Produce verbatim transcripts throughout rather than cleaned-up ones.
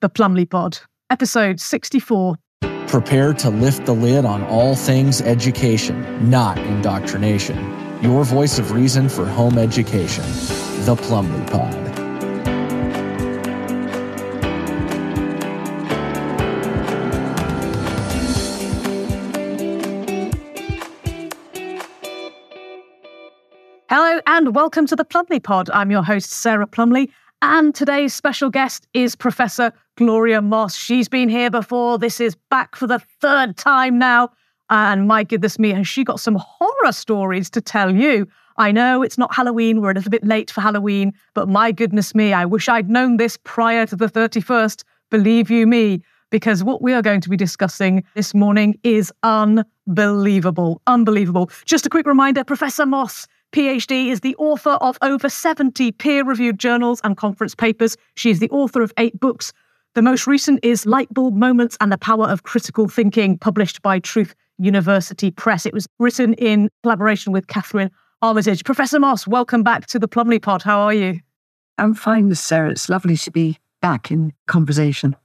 The Plumley Pod, episode sixty-four. Prepare to lift the lid on all things education, not indoctrination. Your voice of reason for home education. The Plumley Pod. Hello and welcome to The Plumley Pod. I'm your host, Sarah Plumley, and today's special guest is Professor Gloria Moss. She's been here before. This is back for the third time now. And my goodness me, has she got some horror stories to tell you. I know it's not Halloween, we're a little bit late for Halloween, but my goodness me, I wish I'd known this prior to the thirty-first, believe you me, because what we are going to be discussing this morning is unbelievable, unbelievable. Just a quick reminder, Professor Moss, PhD, is the author of over seventy peer-reviewed journals and conference papers. She is the author of eight books. The most recent is Lightbulb Moments and the Power of Critical Thinking, published by Truth University Press. It was written in collaboration with Catherine Armitage. Professor Moss, welcome back to the Plumley Pod. How are you? I'm fine, Sarah. It's lovely to be back in conversation.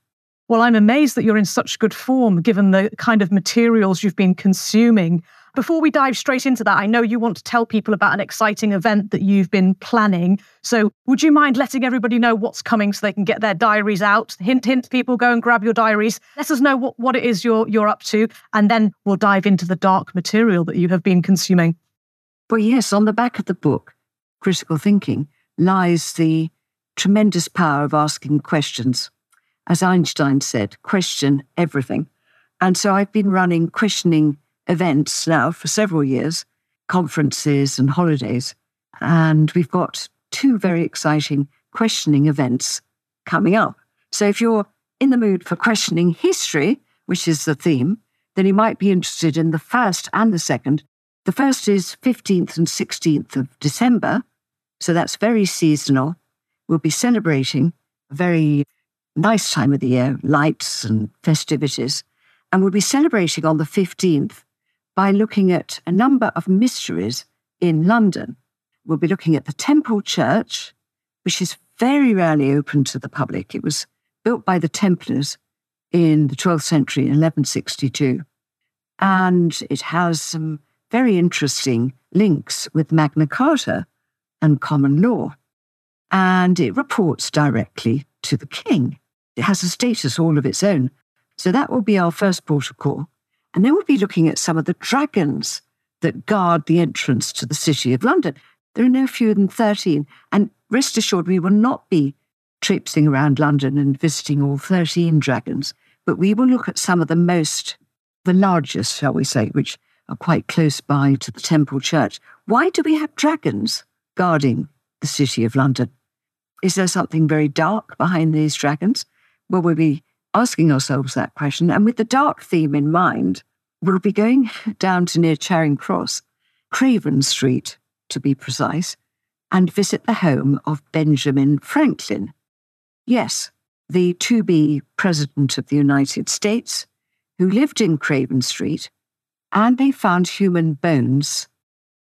Well, I'm amazed that you're in such good form, given the kind of materials you've been consuming. Before we dive straight into that, I know you want to tell people about an exciting event that you've been planning. So would you mind letting everybody know what's coming so they can get their diaries out? Hint, hint, people, go and grab your diaries. Let us know what, what it is you're, you're up to, and then we'll dive into the dark material that you have been consuming. Well, yes, on the back of the book, Critical Thinking, lies the tremendous power of asking questions. As Einstein said, question everything. And so I've been running Questioning Events now for several years, conferences and holidays. And we've got two very exciting questioning events coming up. So if you're in the mood for questioning history, which is the theme, then you might be interested in the first and the second. The first is fifteenth and sixteenth of December. So that's very seasonal. We'll be celebrating a very nice time of the year, lights and festivities. And we'll be celebrating on the fifteenth. By looking at a number of mysteries in London. We'll be looking at the Temple Church, which is very rarely open to the public. It was built by the Templars in the twelfth century, eleven sixty-two. And it has some very interesting links with Magna Carta and common law. And it reports directly to the king. It has a status all of its own. So that will be our first port of call. And then we'll be looking at some of the dragons that guard the entrance to the City of London. There are no fewer than thirteen. And rest assured, we will not be traipsing around London and visiting all thirteen dragons, but we will look at some of the most, the largest, shall we say, which are quite close by to the Temple Church. Why do we have dragons guarding the City of London? Is there something very dark behind these dragons? Well, we'll be asking ourselves that question. And with the dark theme in mind, we'll be going down to near Charing Cross, Craven Street, to be precise, and visit the home of Benjamin Franklin. Yes, the to-be President of the United States, who lived in Craven Street, and they found human bones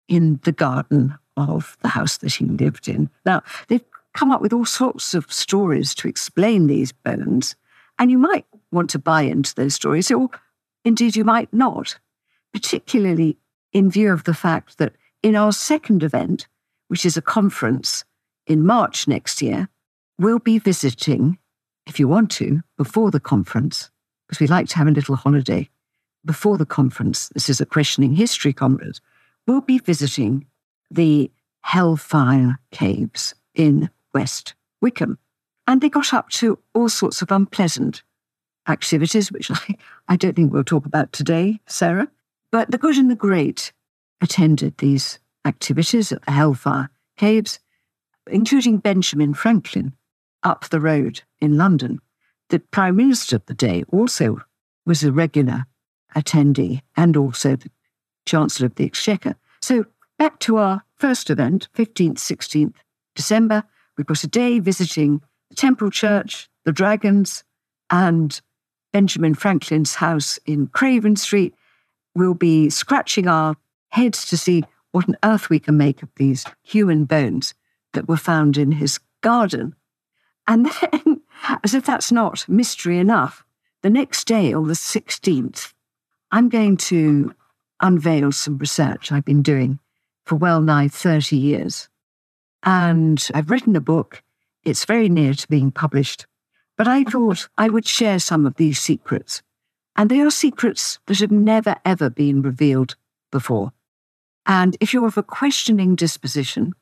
in the garden of the house that he lived in. Now, they've come up with all sorts of stories to explain these bones, and you might want to buy into those stories, or indeed you might not, particularly in view of the fact that in our second event, which is a conference in March next year, we'll be visiting, if you want to, before the conference, because we like to have a little holiday before the conference. This is a Questioning History conference. We'll be visiting the Hellfire Caves in West Wickham. And they got up to all sorts of unpleasant activities, which I, I don't think we'll talk about today, Sarah. But the good and the great attended these activities at the Hellfire Caves, including Benjamin Franklin up the road in London. The Prime Minister of the day also was a regular attendee, and also the Chancellor of the Exchequer. So back to our first event, fifteenth, sixteenth December. We've got a day visiting the Temple Church, the dragons, and Benjamin Franklin's house in Craven Street. We'll be scratching our heads to see what on earth we can make of these human bones that were found in his garden. And then As if that's not mystery enough, the next day, on the sixteenth, I'm going to unveil some research I've been doing for well nigh thirty years. And I've written a book. It's very near to being published. But I thought I would share some of these secrets. And they are secrets that have never, ever been revealed before. And if you're of a questioning disposition,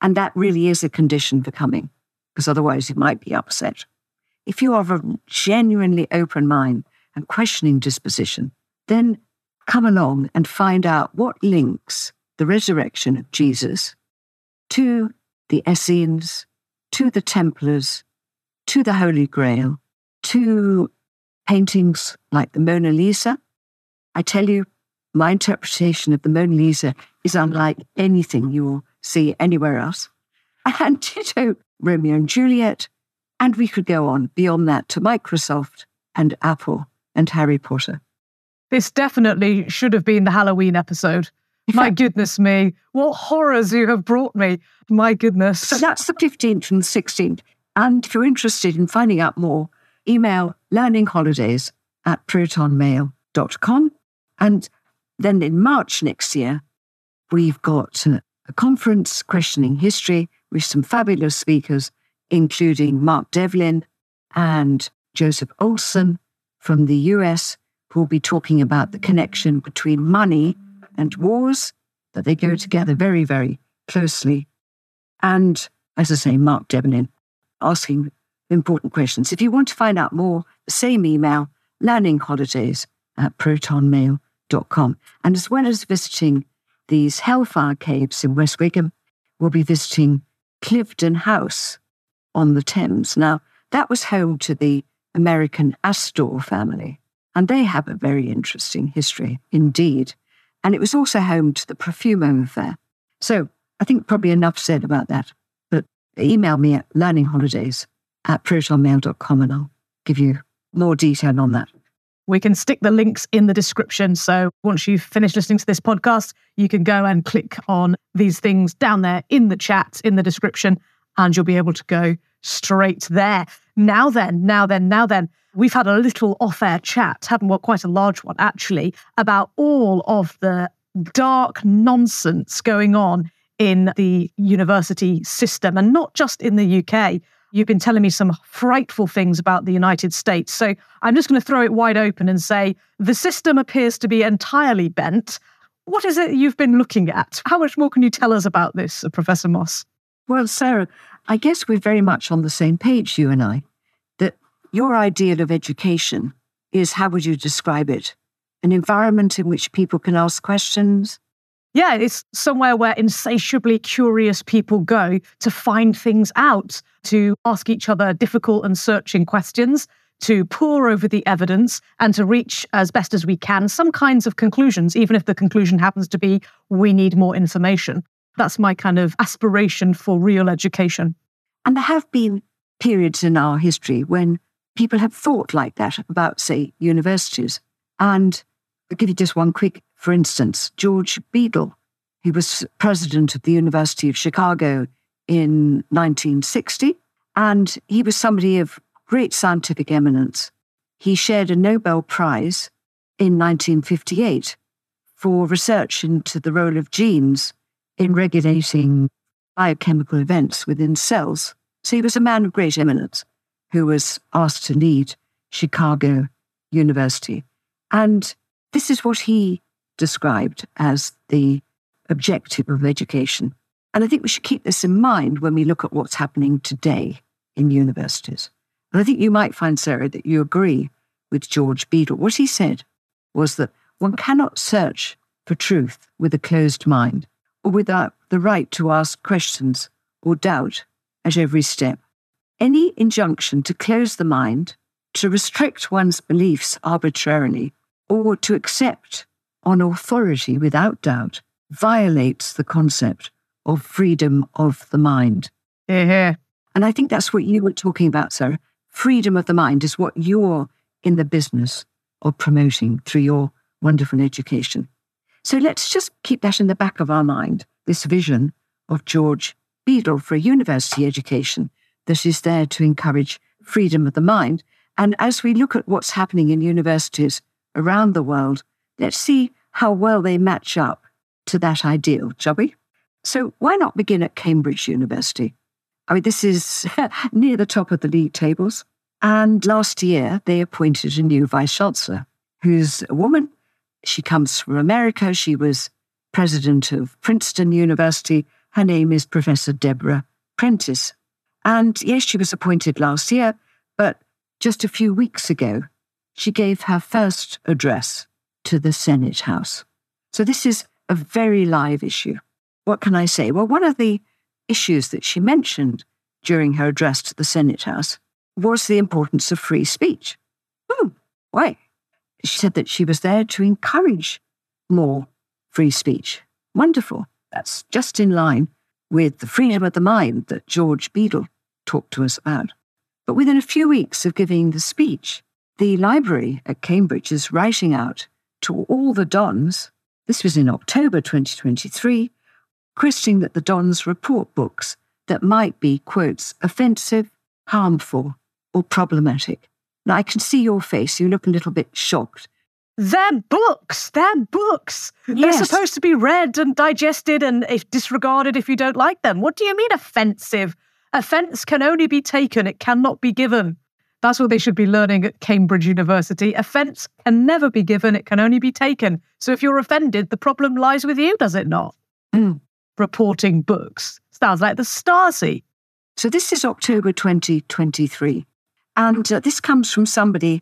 and that really is a condition for coming, because otherwise you might be upset. If you are of a genuinely open mind and questioning disposition, then come along and find out what links the resurrection of Jesus to the Essenes, to the Templars, to the Holy Grail, to paintings like the Mona Lisa. I tell you, my interpretation of the Mona Lisa is unlike anything you will see anywhere else. And ditto Romeo and Juliet. And we could go on beyond that to Microsoft and Apple and Harry Potter. This definitely should have been the Halloween episode. My goodness me, what horrors you have brought me. My goodness. So that's the fifteenth and sixteenth. And if you're interested in finding out more, email learningholidays at protonmail dot com. And then in March next year, we've got a, a conference, Questioning History, with some fabulous speakers, including Mark Devlin and Joseph Olson from the U S, who will be talking about the connection between money and wars, that they go together very, very closely. And, as I say, Mark Devlin asking important questions. If you want to find out more, the same email, learningholidays at protonmail dot com. And as well as visiting these Hellfire Caves in West Wickham, we'll be visiting Cliveden House on the Thames. Now, that was home to the American Astor family, and they have a very interesting history indeed. And it was also home to the Perfumo affair. So I think probably enough said about that. But email me at learningholidays at protonmail dot com and I'll give you more detail on that. We can stick the links in the description. So once you've finished listening to this podcast, you can go and click on these things down there in the chat, in the description, and you'll be able to go straight there. Now then, now then, now then. We've had a little off-air chat, haven't we? Quite a large one, actually, about all of the dark nonsense going on in the university system, and not just in the U K. You've been telling me some frightful things about the United States. So I'm just going to throw it wide open and say, the system appears to be entirely bent. What is it you've been looking at? How much more can you tell us about this, Professor Moss? Well, Sarah, I guess we're very much on the same page, you and I. Your ideal of education is, how would you describe it? An environment in which people can ask questions? Yeah, it's somewhere where insatiably curious people go to find things out, to ask each other difficult and searching questions, to pore over the evidence, and to reach, as best as we can, some kinds of conclusions, even if the conclusion happens to be, we need more information. That's my kind of aspiration for real education. And there have been periods in our history when people have thought like that about, say, universities. And I'll give you just one quick, for instance, George Beadle. He was president of the University of Chicago in nineteen sixty, and he was somebody of great scientific eminence. He shared a Nobel Prize in nineteen fifty-eight for research into the role of genes in regulating biochemical events within cells. So he was a man of great eminence who was asked to lead Chicago University. And this is what he described as the objective of education. And I think we should keep this in mind when we look at what's happening today in universities. And I think you might find, Sarah, that you agree with George Beadle. What he said was that one cannot search for truth with a closed mind or without the right to ask questions or doubt at every step. Any injunction to close the mind, to restrict one's beliefs arbitrarily, or to accept on authority without doubt, violates the concept of freedom of the mind. Hear, hear. And I think that's what you were talking about, Sarah. Freedom of the mind is what you're in the business of promoting through your wonderful education. So let's just keep that in the back of our mind, this vision of George Beadle for a university education that is there to encourage freedom of the mind. And as we look at what's happening in universities around the world, let's see how well they match up to that ideal, shall we? So why not begin at Cambridge University? I mean, this is near the top of the league tables. And last year, they appointed a new vice-chancellor, who's a woman. She comes from America. She was president of Princeton University. Her name is Professor Deborah Prentice. And yes, she was appointed last year, but just a few weeks ago, she gave her first address to the Senate House. So this is a very live issue. What can I say? Well, one of the issues that she mentioned during her address to the Senate House was the importance of free speech. Oh, why? She said that she was there to encourage more free speech. Wonderful. That's just in line with the freedom of the mind that George Beadle talked to us about. But within a few weeks of giving the speech, the library at Cambridge is writing out to all the dons, this was in October twenty twenty-three, requesting that the dons report books that might be, quotes, offensive, harmful, or problematic. Now, I can see your face. You look a little bit shocked. They're books. They're books. Yes. They're supposed to be read and digested and if disregarded if you don't like them. What do you mean offensive? Offence can only be taken. It cannot be given. That's what they should be learning at Cambridge University. Offence can never be given. It can only be taken. So if you're offended, the problem lies with you, does it not? Mm. Reporting books. Sounds like the Stasi. So this is October twenty twenty-three. And uh, this comes from somebody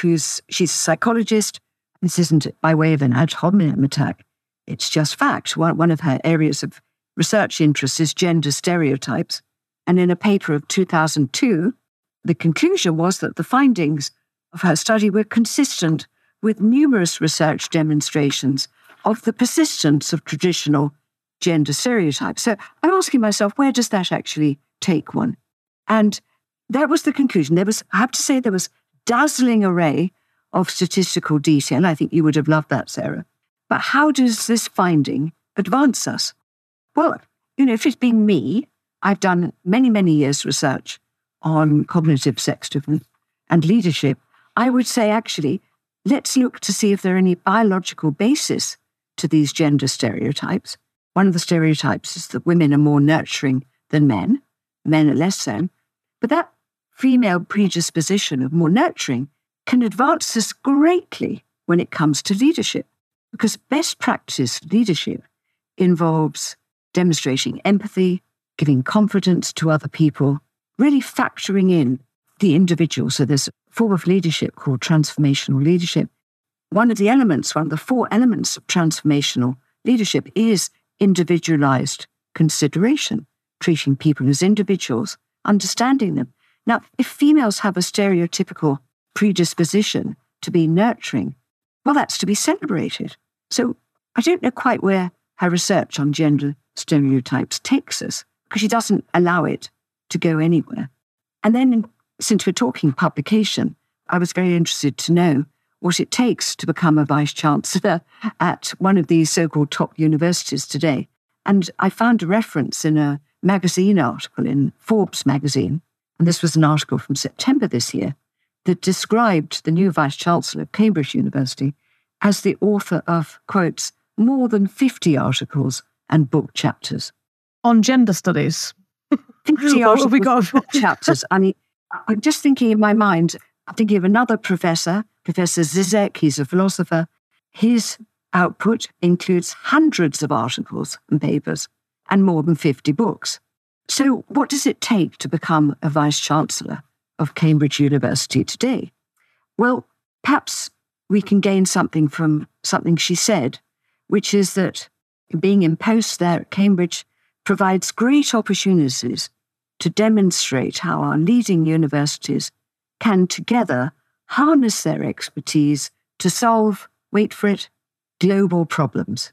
who's, she's a psychologist. This isn't by way of an ad hominem attack. It's just fact. One, one of her areas of research interest is gender stereotypes. And in a paper of two thousand two, the conclusion was that the findings of her study were consistent with numerous research demonstrations of the persistence of traditional gender stereotypes. So I'm asking myself, where does that actually take one? And that was the conclusion. There was, I have to say, there was dazzling array of statistical detail. I think you would have loved that, Sarah. But how does this finding advance us? Well, you know, if it's been me, I've done many, many years' research on cognitive sex difference and leadership. I would say, actually, let's look to see if there are any biological basis to these gender stereotypes. One of the stereotypes is that women are more nurturing than men. Men are less so. But that female predisposition of more nurturing can advance us greatly when it comes to leadership, because best practice leadership involves demonstrating empathy, giving confidence to other people, really factoring in the individual. So there's a form of leadership called transformational leadership. One of the elements, one of the four elements of transformational leadership is individualized consideration, treating people as individuals, understanding them. Now, if females have a stereotypical predisposition to be nurturing, well, that's to be celebrated. So I don't know quite where her research on gender stereotypes takes us, because she doesn't allow it to go anywhere. And then, since we're talking publication, I was very interested to know what it takes to become a vice-chancellor at one of these so-called top universities today. And I found a reference in a magazine article in Forbes magazine, and this was an article from September this year, that described the new vice-chancellor of Cambridge University as the author of, quotes, more than fifty articles and book chapters. On gender studies? fifty articles and book chapters. I mean, I'm just thinking in my mind, I'm thinking of another professor, Professor Zizek, he's a philosopher. His output includes hundreds of articles and papers and more than fifty books. So what does it take to become a vice-chancellor of Cambridge University today? Well, perhaps we can gain something from something she said, which is that being in post there at Cambridge provides great opportunities to demonstrate how our leading universities can together harness their expertise to solve, wait for it, global problems.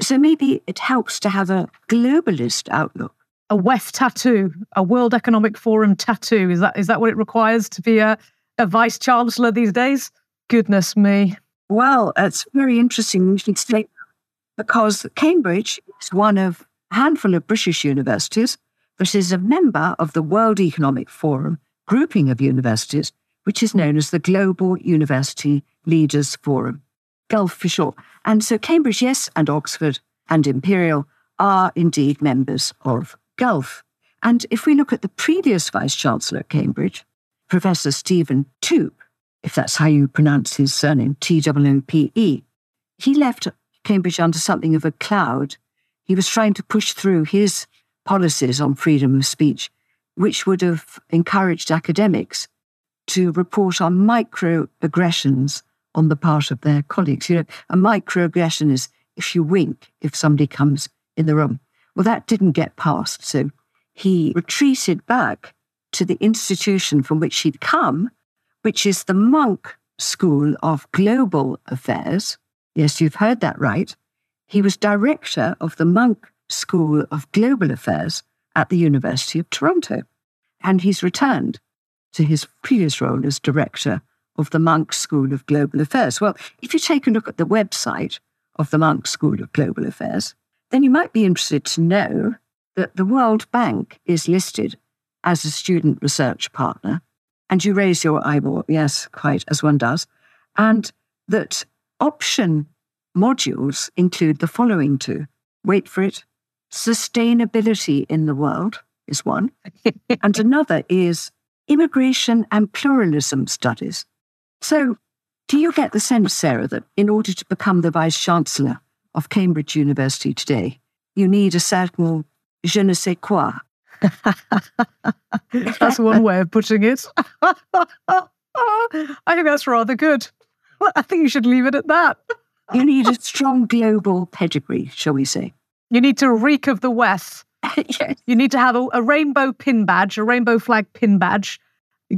So maybe it helps to have a globalist outlook. A W E F tattoo, a World Economic Forum tattoo. Is that is that what it requires to be a, a vice-chancellor these days? Goodness me. Well, it's very interesting you should say, because Cambridge is one of a handful of British universities that is a member of the World Economic Forum grouping of universities, which is known as the Global University Leaders Forum, G U L F for short. And so Cambridge, yes, and Oxford and Imperial are indeed members of G U L F. And if we look at the previous Vice-Chancellor at Cambridge, Professor Stephen Tupe, if that's how you pronounce his surname, T O O P E, he left Cambridge under something of a cloud. He was trying to push through his policies on freedom of speech, which would have encouraged academics to report on microaggressions on the part of their colleagues. You know, a microaggression is if you wink, if somebody comes in the room. Well, that didn't get passed, so he retreated back to the institution from which he'd come, which is the Munk School of Global Affairs. Yes, you've heard that right. He was director of the Munk School of Global Affairs at the University of Toronto, and he's returned to his previous role as director of the Munk School of Global Affairs. Well, if you take a look at the website of the Munk School of Global Affairs, then you might be interested to know that the World Bank is listed as a student research partner, and you raise your eyeball, yes, quite, as one does, and that option modules include the following two. Wait for it. Sustainability in the world is one, and another is immigration and pluralism studies. So do you get the sense, Sarah, that in order to become the Vice-Chancellor of Cambridge University today, you need a certain je ne sais quoi? That's one way of putting it. I think that's rather good. I think you should leave it at that. You need a strong global pedigree, shall we say. You need to reek of the West. Yes. You need to have a, a rainbow pin badge, a rainbow flag pin badge.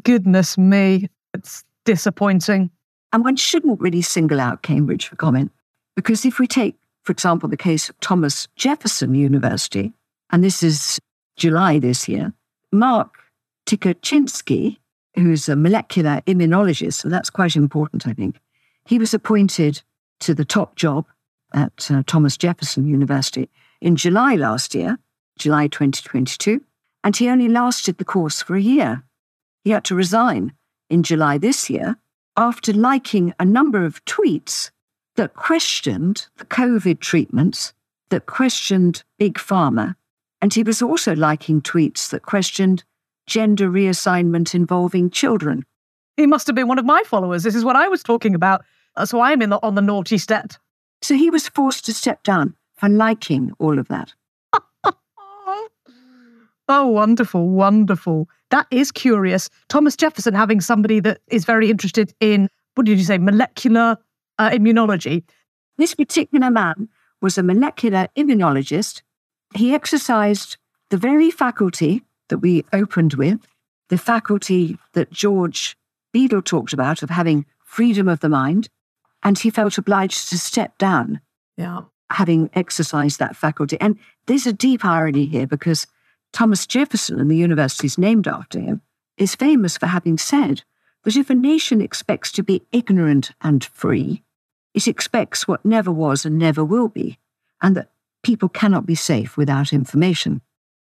Goodness me, it's disappointing. And one shouldn't really single out Cambridge for comment, because if we take, for example, the case of Thomas Jefferson University, and this is July this year, Mark Tikhochinsky, who's a molecular immunologist, so that's quite important, I think. He was appointed to the top job at uh, Thomas Jefferson University in July last year, July twenty twenty-two, and he only lasted the course for a year. He had to resign in July this year after liking a number of tweets that questioned the COVID treatments, that questioned Big Pharma, and he was also liking tweets that questioned gender reassignment involving children. He must have been one of my followers. This is what I was talking about. So I'm in the, on the naughty step. So he was forced to step down for liking all of that. Oh, wonderful, wonderful. That is curious. Thomas Jefferson having somebody that is very interested in, what did you say, molecular uh, immunology. This particular man was a molecular immunologist. He exercised the very faculty that we opened with, the faculty that George Beadle talked about of having freedom of the mind, and he felt obliged to step down, yeah, having exercised that faculty. And there's a deep irony here, because Thomas Jefferson, and the university's named after him, is famous for having said that if a nation expects to be ignorant and free, it expects what never was and never will be, and that people cannot be safe without information.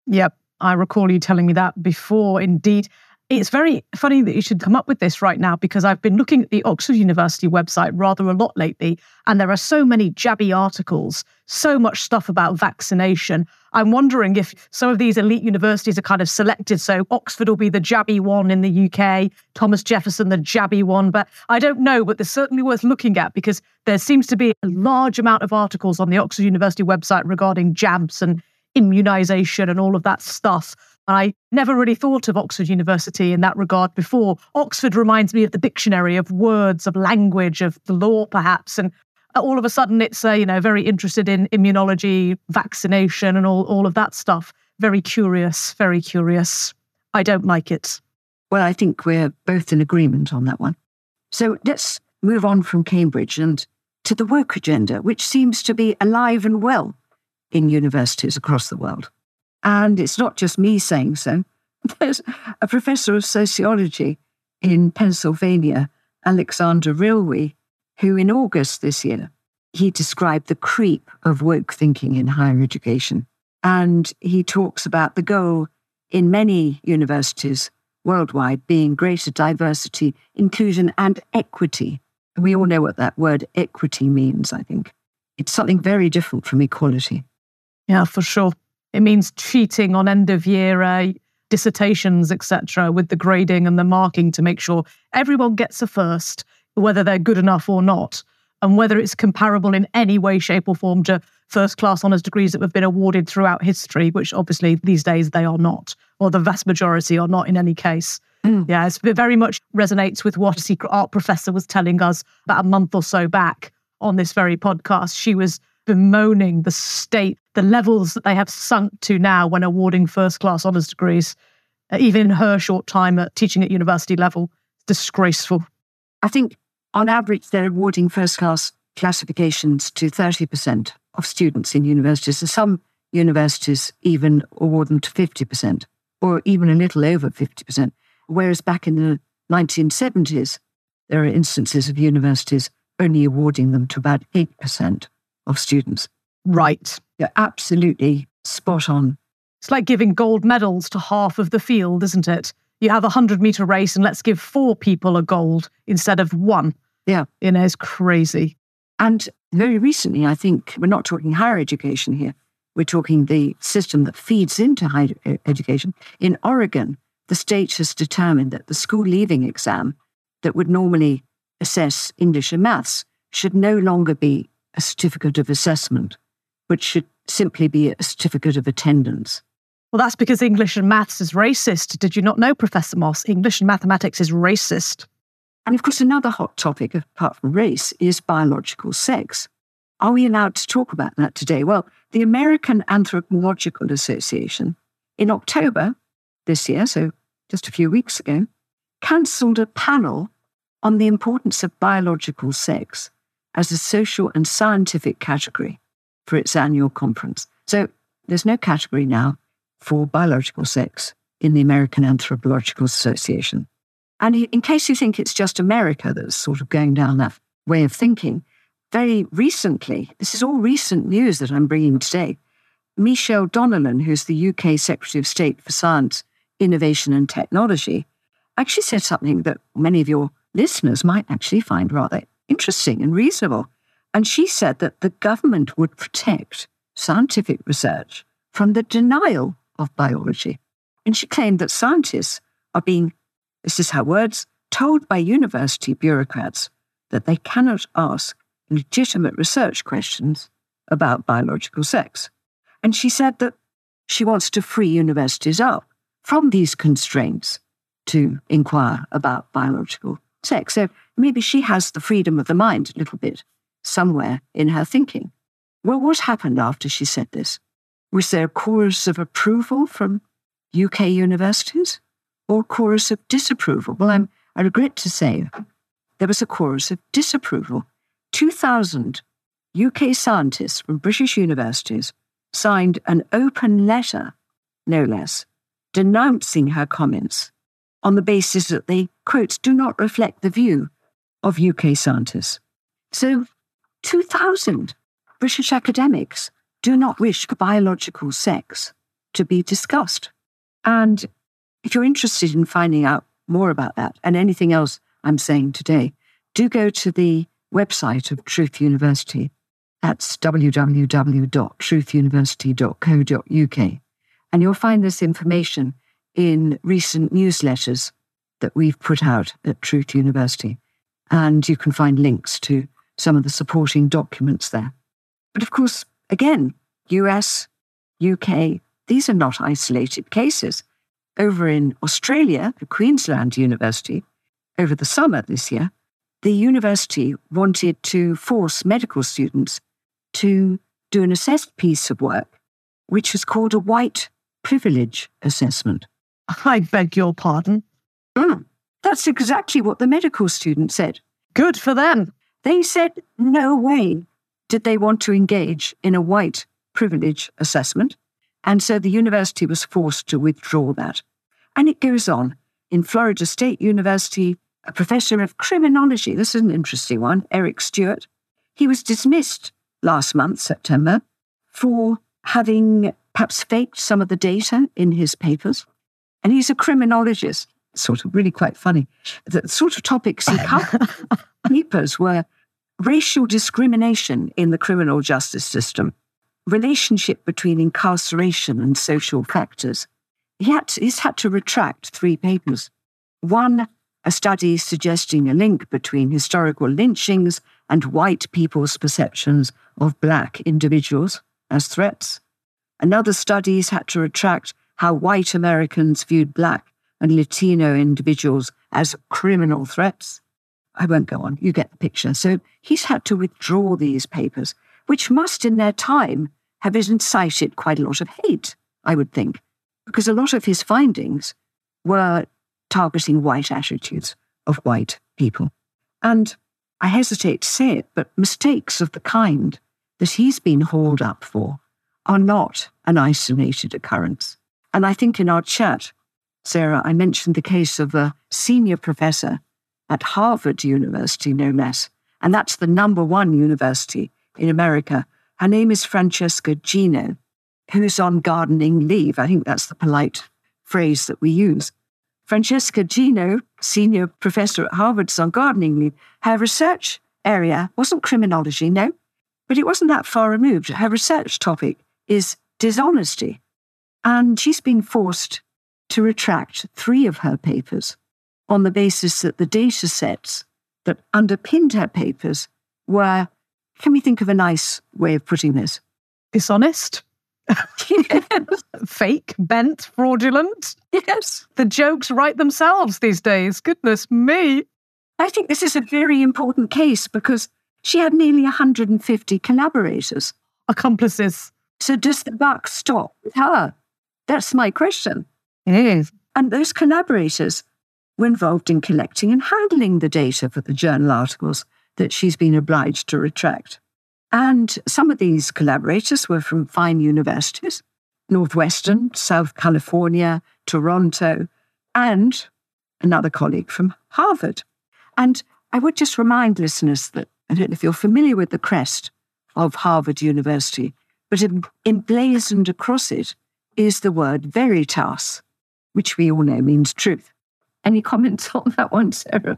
Yep, I recall you telling me that before, indeed. It's very funny that you should come up with this right now, because I've been looking at the Oxford University website rather a lot lately, and there are so many jabby articles, so much stuff about vaccination. I'm wondering if some of these elite universities are kind of selected, so Oxford will be the jabby one in the U K, Thomas Jefferson the jabby one, but I don't know, but they're certainly worth looking at, because there seems to be a large amount of articles on the Oxford University website regarding jabs and immunisation and all of that stuff. I never really thought of Oxford University in that regard before. Oxford reminds me of the dictionary, of words, of language, of the law, perhaps. And all of a sudden, it's, uh, you know, very interested in immunology, vaccination, and all, all of that stuff. Very curious, very curious. I don't like it. Well, I think we're both in agreement on that one. So let's move on from Cambridge and to the woke agenda, which seems to be alive and well in universities across the world. And it's not just me saying so. There's a professor of sociology in Pennsylvania, Alexander Rilwe, who in August this year, he described the creep of woke thinking in higher education. And he talks about the goal in many universities worldwide being greater diversity, inclusion, and equity. We all know what that word equity means, I think. It's something very different from equality. Yeah, for sure. It means cheating on end-of-year uh, dissertations, et cetera, with the grading and the marking to make sure everyone gets a first, whether they're good enough or not, and whether it's comparable in any way, shape or form to first-class honours degrees that have been awarded throughout history, which obviously these days they are not, or the vast majority are not in any case. Mm. Yeah, it's, it very much resonates with what a secret art professor was telling us about a month or so back on this very podcast. She was bemoaning the state, the levels that they have sunk to now when awarding first-class honours degrees, uh, even in her short time at teaching at university level. Disgraceful. I think on average they're awarding first-class classifications to thirty percent of students in universities, and some universities even award them to fifty percent, or even a little over fifty percent. Whereas back in the nineteen seventies, there are instances of universities only awarding them to about eight percent of students. Right. You're absolutely spot on. It's like giving gold medals to half of the field, isn't it? You have a hundred-metre race and let's give four people a gold instead of one. Yeah. You know, it's crazy. And very recently, I think, we're not talking higher education here, we're talking the system that feeds into higher education. In Oregon, the state has determined that the school leaving exam that would normally assess English and maths should no longer be a certificate of assessment, but should simply be a certificate of attendance. Well, that's because English and maths is racist. Did you not know, Professor Moss? English and mathematics is racist. And of course, another hot topic, apart from race, is biological sex. Are we allowed to talk about that today? Well, the American Anthropological Association, in October this year, so just a few weeks ago, cancelled a panel on the importance of biological sex as a social and scientific category for its annual conference. So there's no category now for biological sex in the American Anthropological Association. And in case you think it's just America that's sort of going down that way of thinking, very recently, this is all recent news that I'm bringing today, Michelle Donnellan, who's the U K Secretary of State for Science, Innovation and Technology, actually said something that many of your listeners might actually find rather interesting and reasonable. And she said that the government would protect scientific research from the denial of biology. And she claimed that scientists are being, this is her words, told by university bureaucrats that they cannot ask legitimate research questions about biological sex. And she said that she wants to free universities up from these constraints to inquire about biological sex. So maybe she has the freedom of the mind a little bit somewhere in her thinking. Well, what happened after she said this? Was there a chorus of approval from U K universities or a chorus of disapproval? Well, I'm, I regret to say there was a chorus of disapproval. two thousand U K scientists from British universities signed an open letter, no less, denouncing her comments on the basis that they, quote, do not reflect the view of U K scientists. So two thousand British academics do not wish biological sex to be discussed. And if you're interested in finding out more about that and anything else I'm saying today, do go to the website of Truth University. That's w w w dot truth university dot co dot u k. And you'll find this information in recent newsletters that we've put out at Truth University. And you can find links to some of the supporting documents there. But of course, again, U S, U K, these are not isolated cases. Over in Australia, the Queensland University, over the summer this year, the university wanted to force medical students to do an assessed piece of work, which was called a white privilege assessment. I beg your pardon? Mm, that's exactly what the medical student said. Good for them. They said no way did they want to engage in a white privilege assessment, and so the university was forced to withdraw that. And it goes on. In Florida State University, a professor of criminology, this is an interesting one, Eric Stewart, he was dismissed last month, September, for having perhaps faked some of the data in his papers. And he's a criminologist. sort of really quite funny, the sort of topics he covered papers were racial discrimination in the criminal justice system, relationship between incarceration and social factors. He had to, he's had to retract three papers. One, a study suggesting a link between historical lynchings and white people's perceptions of black individuals as threats. Another study has had to retract how white Americans viewed black and Latino individuals as criminal threats. I won't go on, you get the picture. So he's had to withdraw these papers, which must in their time have incited quite a lot of hate, I would think, because a lot of his findings were targeting white attitudes of white people. And I hesitate to say it, but mistakes of the kind that he's been hauled up for are not an isolated occurrence. And I think in our chat, Sarah, I mentioned the case of a senior professor at Harvard University, no less, and that's the number one university in America. Her name is Francesca Gino, who's on gardening leave. I think that's the polite phrase that we use. Francesca Gino, senior professor at Harvard, is on gardening leave. Her research area wasn't criminology, no, but it wasn't that far removed. Her research topic is dishonesty, and she's been forced to retract three of her papers on the basis that the data sets that underpinned her papers were, can we think of a nice way of putting this? Dishonest, fake, bent, fraudulent. Yes. The jokes write themselves these days. Goodness me. I think this is a very important case because she had nearly one hundred fifty collaborators. Accomplices. So does the buck stop with her? That's my question. It is. And those collaborators were involved in collecting and handling the data for the journal articles that she's been obliged to retract. And some of these collaborators were from fine universities, Northwestern, South California, Toronto, and another colleague from Harvard. And I would just remind listeners that, I don't know if you're familiar with the crest of Harvard University, but emblazoned across it is the word veritas, which we all know means truth. Any comments on that one, Sarah?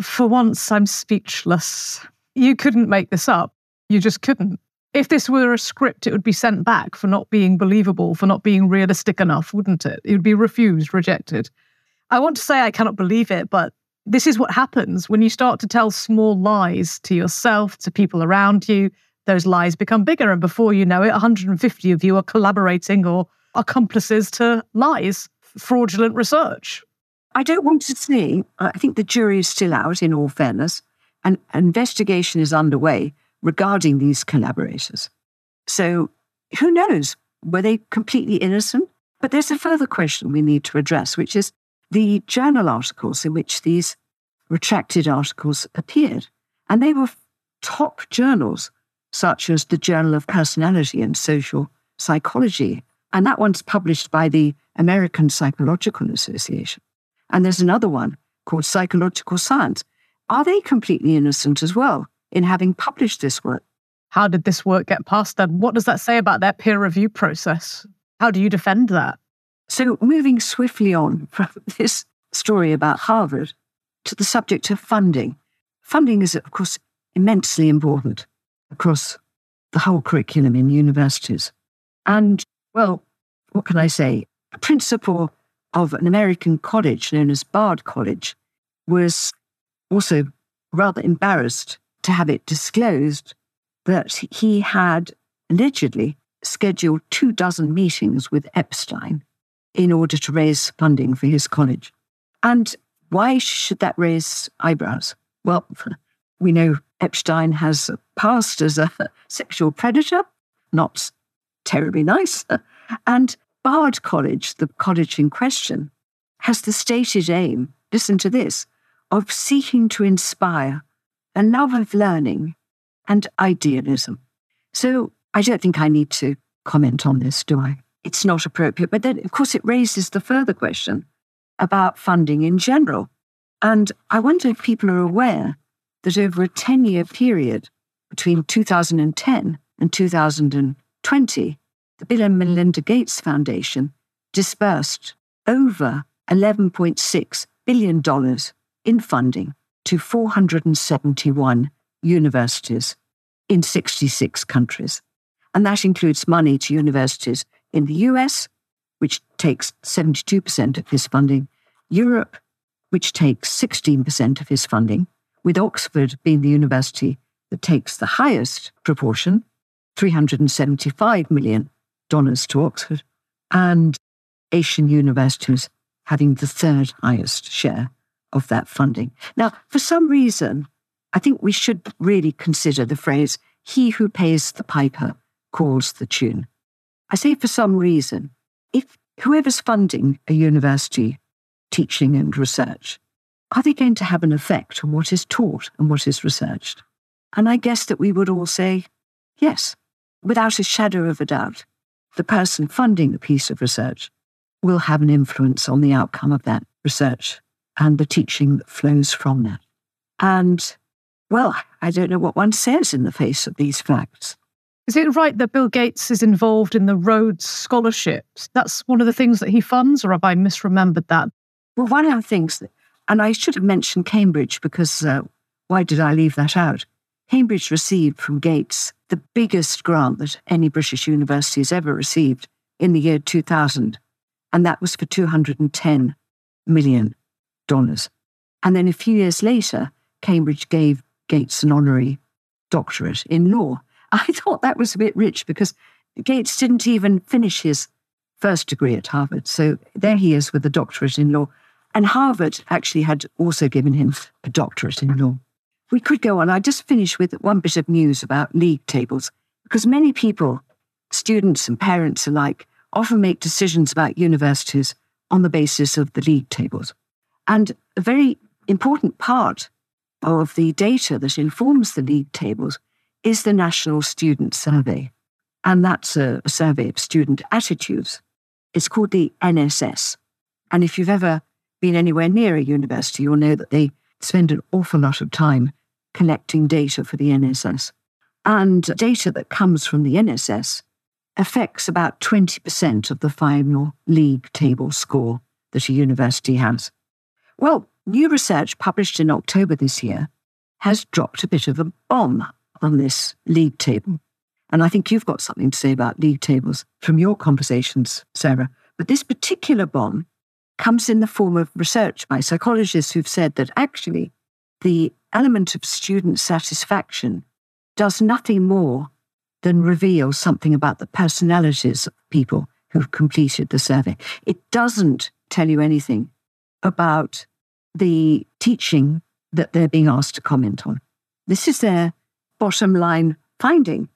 For once, I'm speechless. You couldn't make this up. You just couldn't. If this were a script, it would be sent back for not being believable, for not being realistic enough, wouldn't it? It would be refused, rejected. I want to say I cannot believe it, but this is what happens when you start to tell small lies to yourself, to people around you. Those lies become bigger, and before you know it, one hundred fifty of you are collaborating or accomplices to lies, fraudulent research. I don't want to say, I think the jury is still out in all fairness, and an investigation is underway regarding these collaborators. So who knows? Were they completely innocent? But there's a further question we need to address, which is the journal articles in which these retracted articles appeared. And they were top journals, such as the Journal of Personality and Social Psychology. And that one's published by the American Psychological Association. And there's another one called Psychological Science. Are they completely innocent as well in having published this work? How did this work get past them? What does that say about their peer review process? How do you defend that? So moving swiftly on from this story about Harvard to the subject of funding. Funding is, of course, immensely important across the whole curriculum in universities. And, well, what can I say? A principal of an American college known as Bard College was also rather embarrassed to have it disclosed that he had allegedly scheduled two dozen meetings with Epstein in order to raise funding for his college. And why should that raise eyebrows? Well, we know Epstein has passed as a sexual predator, not terribly nice, and Bard College, the college in question, has the stated aim, listen to this, of seeking to inspire a love of learning and idealism. So I don't think I need to comment on this, do I? It's not appropriate. But then, of course, it raises the further question about funding in general. And I wonder if people are aware that over a ten-year period between two thousand ten and two thousand twenty, the Bill and Melinda Gates Foundation disbursed over eleven point six billion dollars in funding to four hundred seventy-one universities in sixty-six countries. And that includes money to universities in the U S, which takes seventy-two percent of his funding, Europe, which takes sixteen percent of his funding, with Oxford being the university that takes the highest proportion, three hundred seventy-five million dollars to Oxford, and Asian universities having the third highest share of that funding. Now, for some reason, I think we should really consider the phrase, he who pays the piper calls the tune. I say for some reason, if whoever's funding a university teaching and research, are they going to have an effect on what is taught and what is researched? And I guess that we would all say, yes, without a shadow of a doubt, the person funding a piece of research will have an influence on the outcome of that research and the teaching that flows from that. And, well, I don't know what one says in the face of these facts. Is it right that Bill Gates is involved in the Rhodes Scholarships? That's one of the things that he funds, or have I misremembered that? Well, one of the things, that, and I should have mentioned Cambridge because uh, why did I leave that out? Cambridge received from Gates the biggest grant that any British university has ever received in the year two thousand, and that was for two hundred ten million dollars. And then a few years later, Cambridge gave Gates an honorary doctorate in law. I thought that was a bit rich because Gates didn't even finish his first degree at Harvard. So there he is with a doctorate in law. And Harvard actually had also given him a doctorate in law. We could go on. I just finish with one bit of news about league tables, because many people, students and parents alike, often make decisions about universities on the basis of the league tables. And a very important part of the data that informs the league tables is the National Student Survey. And that's a, a survey of student attitudes. It's called the N S S. And if you've ever been anywhere near a university, you'll know that they spend an awful lot of time collecting data for the N S S. And data that comes from the N S S affects about twenty percent of the final league table score that a university has. Well, new research published in October this year has dropped a bit of a bomb on this league table. And I think you've got something to say about league tables from your conversations, Sarah. But this particular bomb comes in the form of research by psychologists who've said that actually the element of student satisfaction does nothing more than reveal something about the personalities of people who've completed the survey. It doesn't tell you anything about the teaching that they're being asked to comment on. This is their bottom line finding.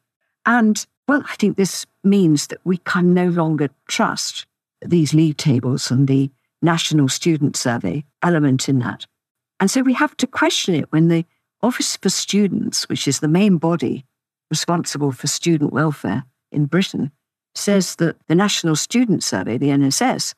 And, well, I think this means that we can no longer trust these league tables and the National Student Survey element in that. And so we have to question it when the Office for Students, which is the main body responsible for student welfare in Britain, says that the National Student Survey, the N S S,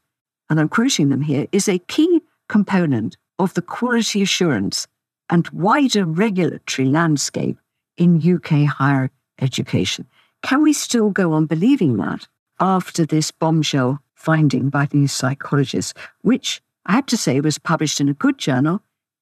and I'm quoting them here, is a key component of the quality assurance and wider regulatory landscape in U K higher education. Can we still go on believing that after this bombshell finding by these psychologists, which I have to say was published in a good journal,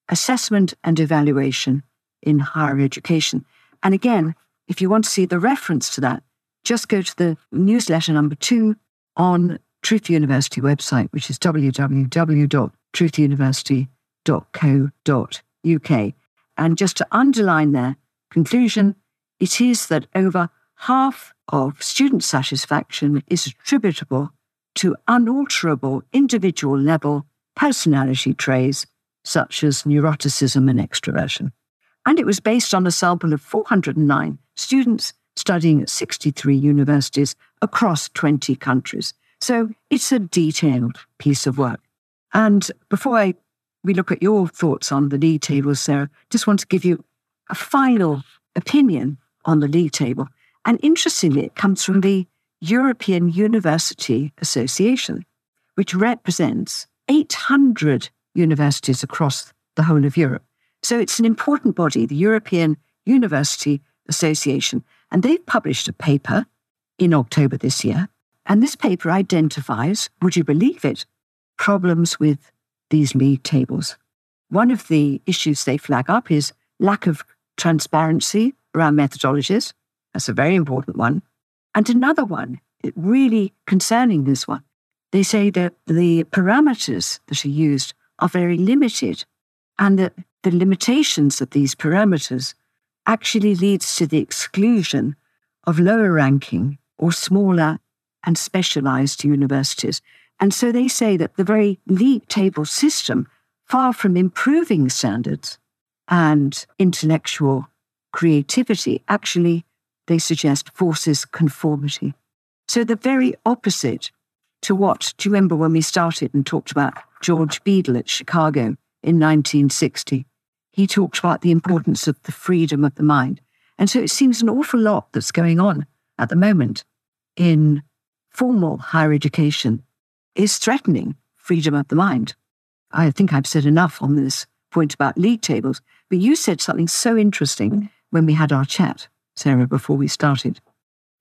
Assessment and Evaluation in Higher Education? And again, if you want to see the reference to that, just go to the newsletter number two on Truth University website, which is w w w dot truth university dot co dot u k. And just to underline there, conclusion, it is that over half of student satisfaction is attributable to unalterable individual level personality traits such as neuroticism and extroversion. And it was based on a sample of four hundred nine students studying at sixty-three universities across twenty countries. So it's a detailed piece of work. And before I, we look at your thoughts on the league table, Sarah, just want to give you a final opinion on the league table. And interestingly, it comes from the European University Association, which represents eight hundred universities across the whole of Europe. So it's an important body, the European University Association. And they've published a paper in October this year. And this paper identifies, would you believe it, problems with these league tables. One of the issues they flag up is lack of transparency around methodologies. That's a very important one. And another one, really concerning this one, they say that the parameters that are used are very limited, and that the limitations of these parameters actually leads to the exclusion of lower ranking or smaller and specialized universities. And so they say that the very league table system, far from improving standards and intellectual creativity, actually, they suggest, forces conformity. So the very opposite to what, do you remember when we started and talked about George Beadle at Chicago in nineteen sixty? He talked about the importance of the freedom of the mind. And so it seems an awful lot that's going on at the moment in formal higher education is threatening freedom of the mind. I think I've said enough on this point about league tables, but you said something so interesting when we had our chat, Sarah, before we started.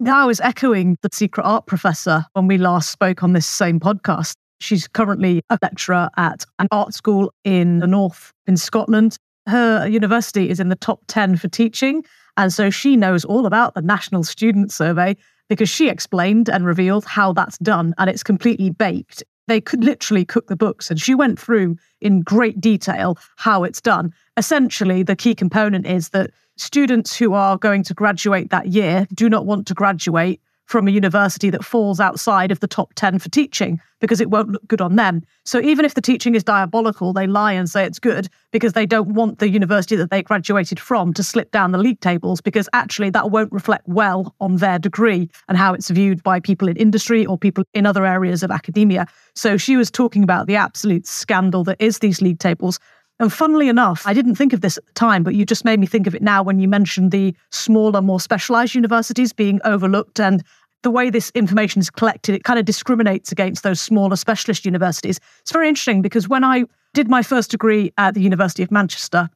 Now I was echoing the secret art professor when we last spoke on this same podcast. She's currently a lecturer at an art school in the north in Scotland. Her university is in the top ten for teaching, and so she knows all about the National Student Survey because she explained and revealed how that's done, and it's completely baked. They could literally cook the books, and she went through in great detail how it's done. Essentially, the key component is that students who are going to graduate that year do not want to graduate from a university that falls outside of the top ten for teaching because it won't look good on them. So even if the teaching is diabolical, they lie and say it's good because they don't want the university that they graduated from to slip down the league tables, because actually that won't reflect well on their degree and how it's viewed by people in industry or people in other areas of academia. So she was talking about the absolute scandal that is these league tables. And funnily enough, I didn't think of this at the time, but you just made me think of it now when you mentioned the smaller, more specialized universities being overlooked. And the way this information is collected, it kind of discriminates against those smaller specialist universities. It's very interesting because when I did my first degree at the University of Manchester,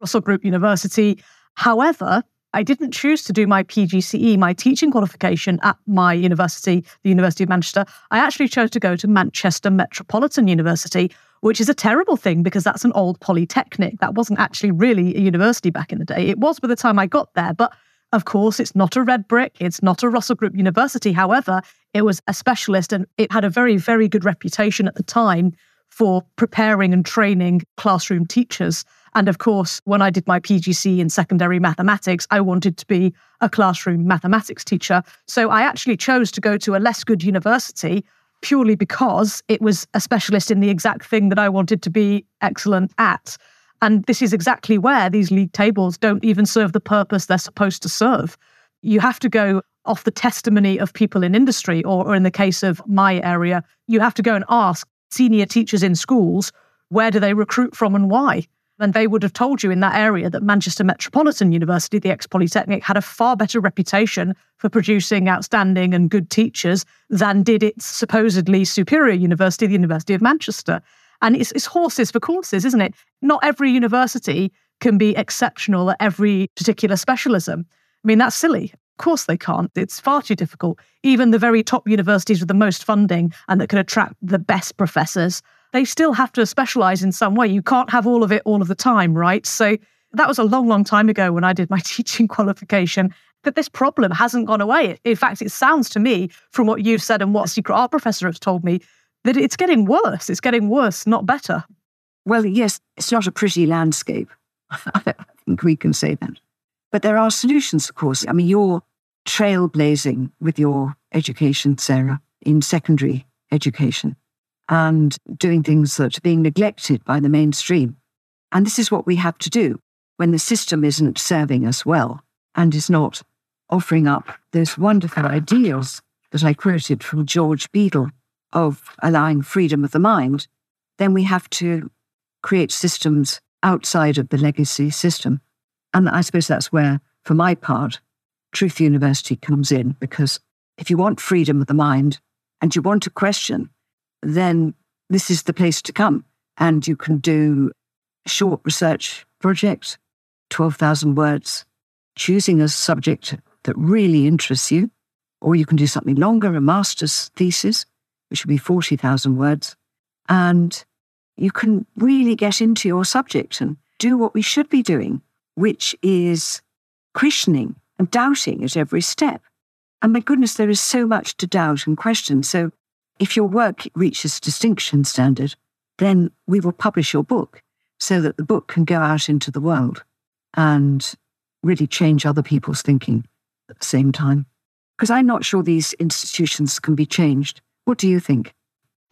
Russell Group University, however, I didn't choose to do my P G C E, my teaching qualification at my university, the University of Manchester. I actually chose to go to Manchester Metropolitan University, which is a terrible thing because that's an old polytechnic. That wasn't actually really a university back in the day. It was by the time I got there, but of course, it's not a red brick. It's not a Russell Group University. However, it was a specialist and it had a very, very good reputation at the time for preparing and training classroom teachers. And of course, when I did my P G C E in secondary mathematics, I wanted to be a classroom mathematics teacher. So I actually chose to go to a less good university purely because it was a specialist in the exact thing that I wanted to be excellent at. And this is exactly where these league tables don't even serve the purpose they're supposed to serve. You have to go off the testimony of people in industry, or, or in the case of my area, you have to go and ask senior teachers in schools, where do they recruit from and why? And they would have told you in that area that Manchester Metropolitan University, the ex-polytechnic, had a far better reputation for producing outstanding and good teachers than did its supposedly superior university, the University of Manchester. And it's, it's horses for courses, isn't it? Not every university can be exceptional at every particular specialism. I mean, that's silly. Of course they can't. It's far too difficult. Even the very top universities with the most funding and that can attract the best professors, they still have to specialise in some way. You can't have all of it all of the time, right? So that was a long, long time ago when I did my teaching qualification, that this problem hasn't gone away. In fact, it sounds to me, from what you've said and what a secret art professor has told me, that it's getting worse. It's getting worse, not better. Well, yes, it's not a pretty landscape. I think we can say that. But there are solutions, of course. I mean, you're trailblazing with your education, Sarah, in secondary education and doing things that are being neglected by the mainstream. And this is what we have to do when the system isn't serving us well and is not offering up those wonderful ideals that I quoted from George Beadle, of allowing freedom of the mind. Then we have to create systems outside of the legacy system. And I suppose that's where, for my part, Truth University comes in, because if you want freedom of the mind and you want to question, then this is the place to come. And you can do short research projects, twelve thousand words, choosing a subject that really interests you, or you can do something longer, a master's thesis, which would be forty thousand words. and you can really get into your subject and do what we should be doing, which is questioning and doubting at every step. And my goodness, there is so much to doubt and question. So if your work reaches distinction standard, then we will publish your book so that the book can go out into the world and really change other people's thinking at the same time. Because I'm not sure these institutions can be changed. What do you think?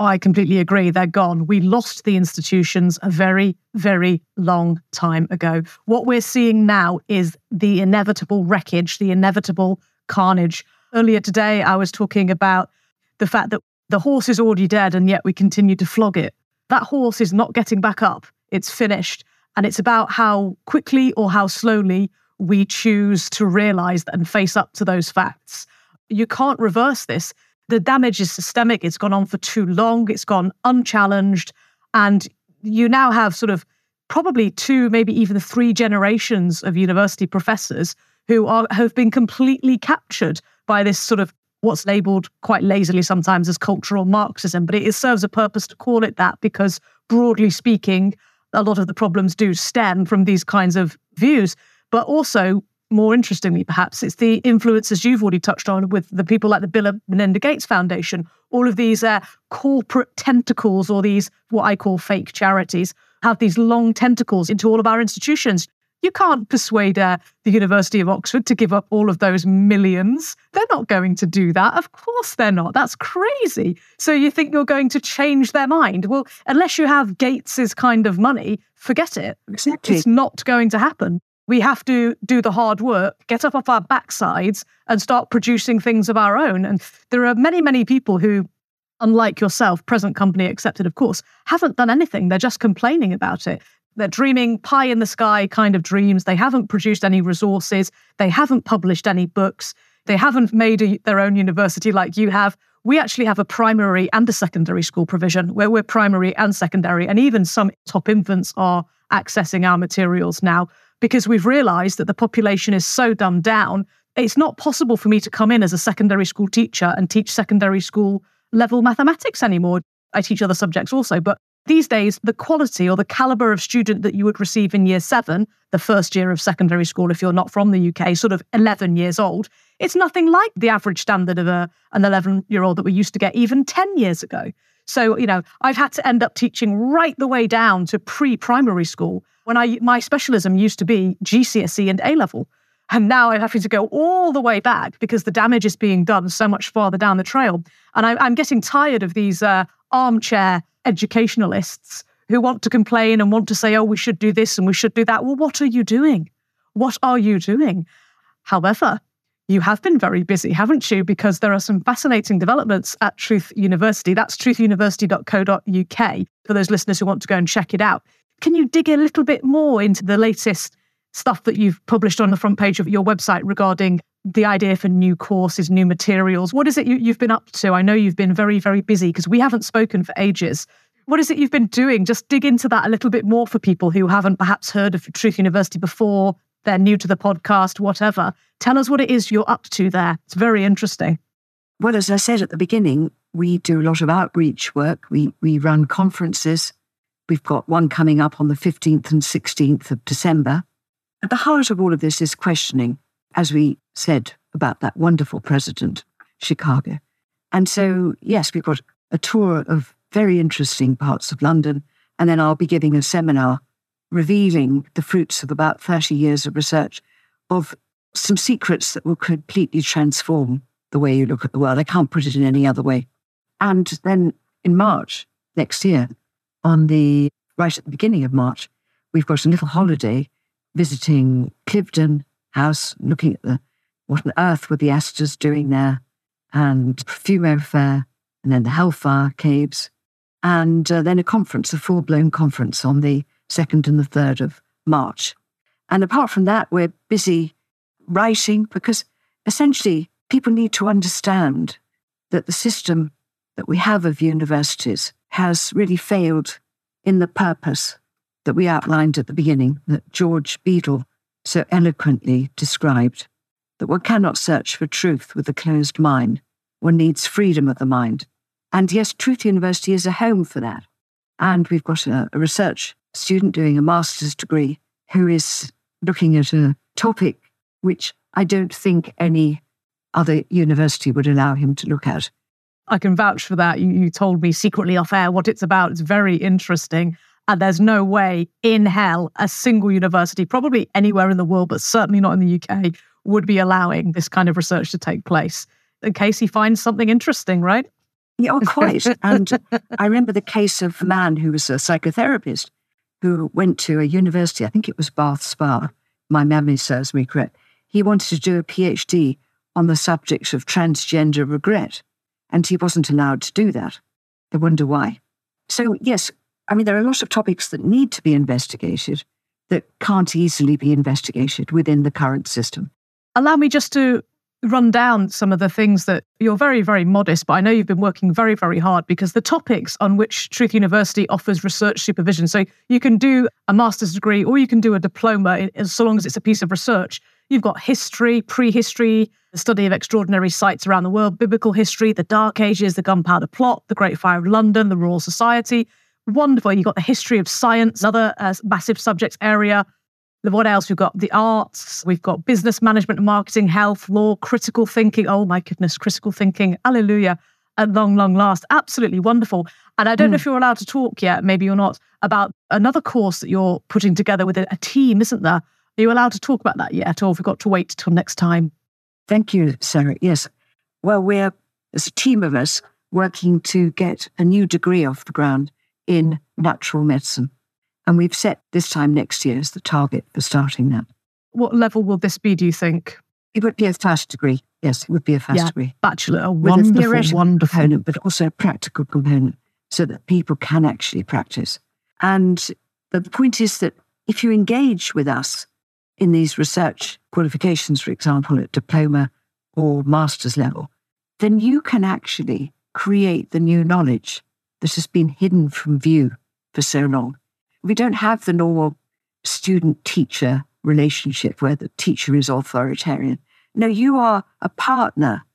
I completely agree. They're gone. We lost the institutions a very, very long time ago. What we're seeing now is the inevitable wreckage, the inevitable carnage. Earlier today, I was talking about the fact that the horse is already dead and yet we continue to flog it. That horse is not getting back up. It's finished. And it's about how quickly or how slowly we choose to realise and face up to those facts. You can't reverse this. The damage is systemic. It's gone on for too long. It's gone unchallenged. And you now have sort of probably two, maybe even three generations of university professors who are have been completely captured by this sort of what's labelled quite lazily sometimes as cultural Marxism. But it, it serves a purpose to call it that because, broadly speaking, a lot of the problems do stem from these kinds of views. But also, more interestingly, perhaps, it's the influences you've already touched on with the people like the Bill and Melinda Gates Foundation, all of these uh, corporate tentacles or these, what I call fake charities, have these long tentacles into all of our institutions. You can't persuade uh, the University of Oxford to give up all of those millions. They're not going to do that. Of course they're not. That's crazy. So you think you're going to change their mind? Well, unless you have Gates's kind of money, forget it. Exactly. It's not going to happen. We have to do the hard work, get up off our backsides and start producing things of our own. And there are many, many people who, unlike yourself, present company accepted, of course, haven't done anything. They're just complaining about it. They're dreaming pie in the sky kind of dreams. They haven't produced any resources. They haven't published any books. They haven't made a, their own university like you have. We actually have a primary and a secondary school provision where we're primary and secondary. And even some top infants are accessing our materials now, because we've realised that the population is so dumbed down, it's not possible for me to come in as a secondary school teacher and teach secondary school level mathematics anymore. I teach other subjects also, but these days, the quality or the calibre of student that you would receive in year seven, the first year of secondary school if you're not from the U K, sort of eleven years old, it's nothing like the average standard of a, an eleven-year-old that we used to get even ten years ago. So, you know, I've had to end up teaching right the way down to pre-primary school when I my specialism used to be G C S E and A-level. And now I'm having to go all the way back because the damage is being done so much farther down the trail. And I, I'm getting tired of these uh, armchair educationalists who want to complain and want to say, oh, we should do this and we should do that. Well, what are you doing? What are you doing? However, you have been very busy, haven't you? Because there are some fascinating developments at Truth University. That's truth university dot co dot U K for those listeners who want to go and check it out. Can you dig a little bit more into the latest stuff that you've published on the front page of your website regarding the idea for new courses, new materials? What is it you, you've been up to? I know you've been very, very busy because we haven't spoken for ages. What is it you've been doing? Just dig into that a little bit more for people who haven't perhaps heard of Truth University before. They're new to the podcast, whatever. Tell us what it is you're up to there. It's very interesting. Well, as I said at the beginning, we do a lot of outreach work. We we run conferences. We've got one coming up on the fifteenth and sixteenth of December. At the heart of all of this is questioning, as we said about that wonderful president, Chicago. And so, yes, we've got a tour of very interesting parts of London. And then I'll be giving a seminar revealing the fruits of about thirty years of research of some secrets that will completely transform the way you look at the world. I can't put it in any other way. And then in March next year, on the right at the beginning of March, we've got a little holiday visiting Cliveden House, looking at the what on earth were the Astors doing there, and Perfumo Fair, and then the Hellfire Caves, and uh, then a conference, a full-blown conference on the second and the third of March. And apart from that, we're busy writing because essentially people need to understand that the system that we have of universities has really failed in the purpose that we outlined at the beginning, that George Beadle so eloquently described, that one cannot search for truth with a closed mind. One needs freedom of the mind. And yes, Truth University is a home for that. And we've got a, a research student doing a master's degree who is looking at a topic which I don't think any other university would allow him to look at. I can vouch for that. You, you told me secretly off air what it's about. It's very interesting. And there's no way in hell a single university, probably anywhere in the world, but certainly not in the U K, would be allowing this kind of research to take place. In case he finds something interesting, right? Yeah, oh, quite. And I remember the case of a man who was a psychotherapist who went to a university, I think it was Bath Spa, my memory serves me correct. He wanted to do a PhD on the subject of transgender regret, and he wasn't allowed to do that. I wonder why. So, yes, I mean, there are a lot of topics that need to be investigated that can't easily be investigated within the current system. Allow me just to run down some of the things that you're very, very modest, but I know you've been working very, very hard, because the topics on which Truth University offers research supervision. So you can do a master's degree or you can do a diploma, so long as it's a piece of research. You've got history, prehistory, the study of extraordinary sites around the world, biblical history, the Dark Ages, the Gunpowder Plot, the Great Fire of London, the Royal Society. Wonderful. You've got the history of science, another uh, massive subject area. What else? We've got the arts, we've got business management and marketing, health, law, critical thinking. Oh my goodness, critical thinking. Hallelujah. At long, long last. Absolutely wonderful. And I don't mm. know if you're allowed to talk yet, maybe you're not, about another course that you're putting together with a team, isn't there? Are you allowed to talk about that yet, or have we got to wait till next time? Thank you, Sarah. Yes. Well, we're, as a team of us, working to get a new degree off the ground in natural medicine. And we've set this time next year as the target for starting that. What level will this be, do you think? It would be a first degree. Yes, it would be a first yeah, degree. Bachelor, a wonderful, a theoretical wonderful component, but also a practical component so that people can actually practice. And the point is that if you engage with us in these research qualifications, for example, at diploma or master's level, then you can actually create the new knowledge that has been hidden from view for so long. We don't have the normal student-teacher relationship where the teacher is authoritarian. No, you are a partner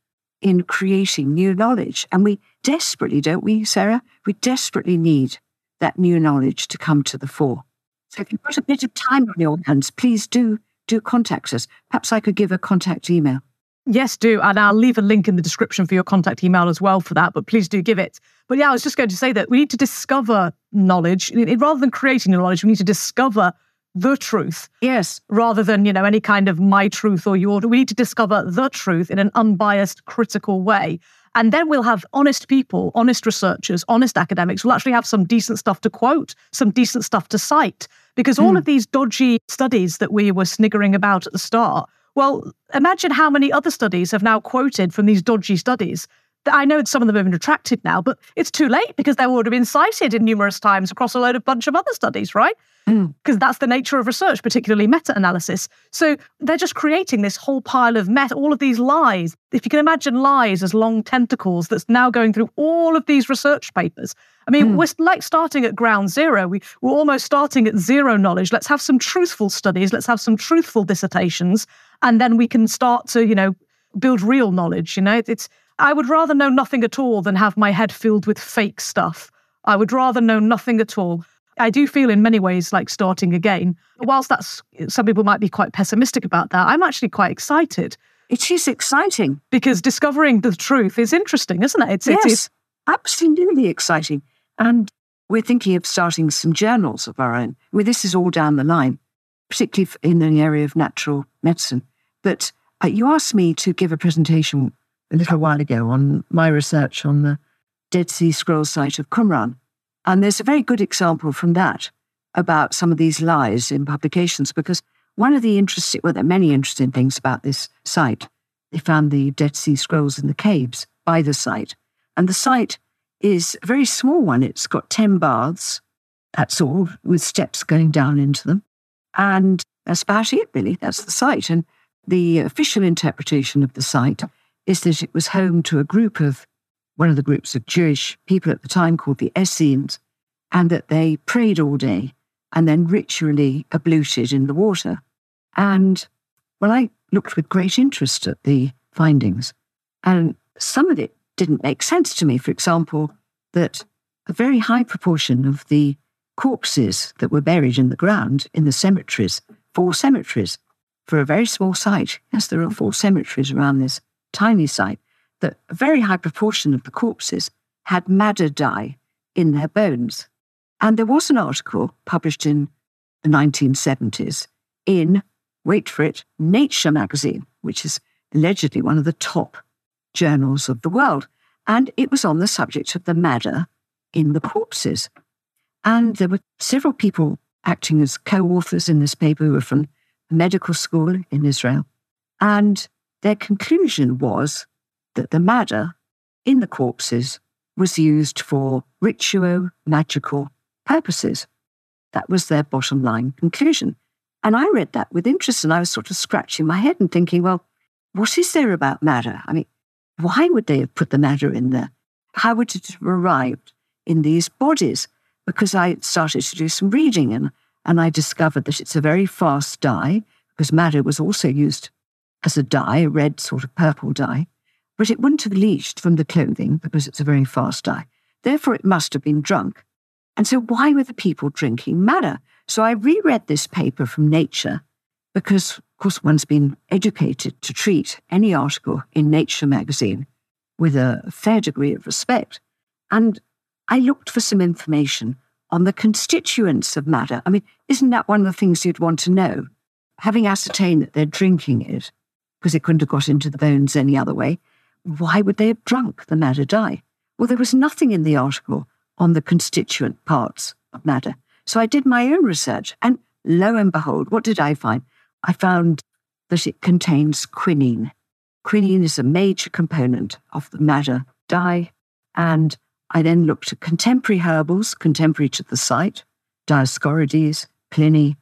in creating new knowledge. And we desperately, don't we, Sarah? We desperately need that new knowledge to come to the fore. So if you've got a bit of time on your hands, please do, do contact us. Perhaps I could give a contact email. Yes, do. And I'll leave a link in the description for your contact email as well for that, but please do give it. But yeah, I was just going to say that we need to discover knowledge. Rather than creating knowledge, we need to discover the truth. Yes. Rather than, you know, any kind of my truth or your, we need to discover the truth in an unbiased, critical way. And then we'll have honest people, honest researchers, honest academics. We'll actually have some decent stuff to quote, some decent stuff to cite. Because all mm. of these dodgy studies that we were sniggering about at the start, well, imagine how many other studies have now quoted from these dodgy studies. I know some of them have been retracted now, but it's too late because they've already been cited in numerous times across a load of bunch of other studies, right? Because mm. that's the nature of research, particularly meta-analysis. So they're just creating this whole pile of meta, all of these lies. If you can imagine lies as long tentacles that's now going through all of these research papers. I mean, mm. we're like starting at ground zero. We, we're almost starting at zero knowledge. Let's have some truthful studies. Let's have some truthful dissertations. And then we can start to, you know, build real knowledge. You know, it's, I would rather know nothing at all than have my head filled with fake stuff. I would rather know nothing at all. I do feel in many ways like starting again. Whilst that's, some people might be quite pessimistic about that, I'm actually quite excited. It is exciting. Because discovering the truth is interesting, isn't it? It's, yes, it's absolutely exciting. And we're thinking of starting some journals of our own. Well, this is all down the line, particularly in the area of natural medicine. But uh, you asked me to give a presentation a little while ago on my research on the Dead Sea Scrolls site of Qumran. And there's a very good example from that about some of these lies in publications, because one of the interesting, well, there are many interesting things about this site. They found the Dead Sea Scrolls in the caves by the site. And the site is a very small one. It's got ten baths, that's all, with steps going down into them. And that's about it, really. That's the site. And the official interpretation of the site is that it was home to a group of, one of the groups of Jewish people at the time called the Essenes, and that they prayed all day and then ritually abluted in the water. And, well, I looked with great interest at the findings, and some of it didn't make sense to me. For example, that a very high proportion of the corpses that were buried in the ground in the cemeteries, four cemeteries, for a very small site. Yes, there are four cemeteries around this tiny site, that a very high proportion of the corpses had madder dye in their bones. And there was an article published in the nineteen seventies in, wait for it, Nature magazine, which is allegedly one of the top journals of the world. And it was on the subject of the madder in the corpses. And there were several people acting as co-authors in this paper who were from a medical school in Israel. And their conclusion was that the madder in the corpses was used for ritual, magical purposes. That was their bottom line conclusion. And I read that with interest, and I was sort of scratching my head and thinking, well, what is there about madder? I mean, why would they have put the madder in there? How would it have arrived in these bodies? Because I started to do some reading, and, and I discovered that it's a very fast dye, because madder was also used as a dye, a red sort of purple dye. But it wouldn't have leached from the clothing because it's a very fast dye. Therefore, it must have been drunk. And so why were the people drinking madder? So I reread this paper from Nature because, of course, one's been educated to treat any article in Nature magazine with a fair degree of respect. And I looked for some information on the constituents of madder. I mean, isn't that one of the things you'd want to know? Having ascertained that they're drinking it, because it couldn't have got into the bones any other way, why would they have drunk the madder dye? Well, there was nothing in the article on the constituent parts of madder. So I did my own research, and lo and behold, what did I find? I found that it contains quinine. Quinine is a major component of the madder dye, and I then looked at contemporary herbals, contemporary to the site, Dioscorides, Pliny,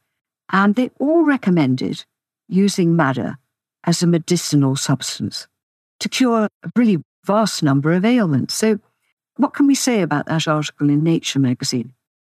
and they all recommended using madder as a medicinal substance to cure a really vast number of ailments. So what can we say about that article in Nature magazine?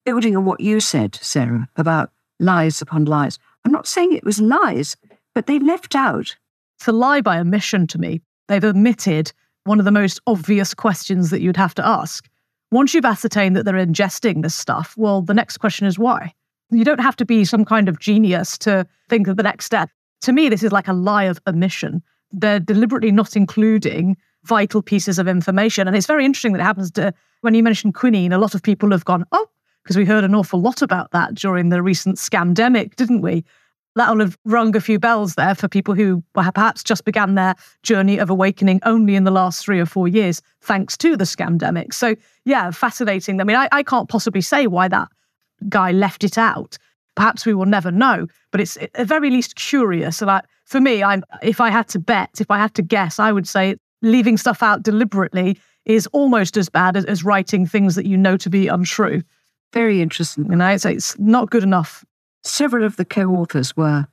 Building on what you said, Sarah, about lies upon lies. I'm not saying it was lies, but they left out. It's a lie by omission to me. They've omitted one of the most obvious questions that you'd have to ask. Once you've ascertained that they're ingesting this stuff, well, the next question is why? You don't have to be some kind of genius to think of the next step. To me, this is like a lie of omission. They're deliberately not including vital pieces of information. And it's very interesting that it happens to, when you mentioned quinine, a lot of people have gone, oh, because we heard an awful lot about that during the recent scamdemic, didn't we? That'll have rung a few bells there for people who perhaps just began their journey of awakening only in the last three or four years, thanks to the scamdemic. So yeah, fascinating. I mean, I, I can't possibly say why that guy left it out. Perhaps we will never know, but it's at the very least curious. And I, for me, I'm, if I had to bet, if I had to guess, I would say leaving stuff out deliberately is almost as bad as, as writing things that you know to be untrue. Very interesting. You know, it's, it's not good enough. Several of the co-authors were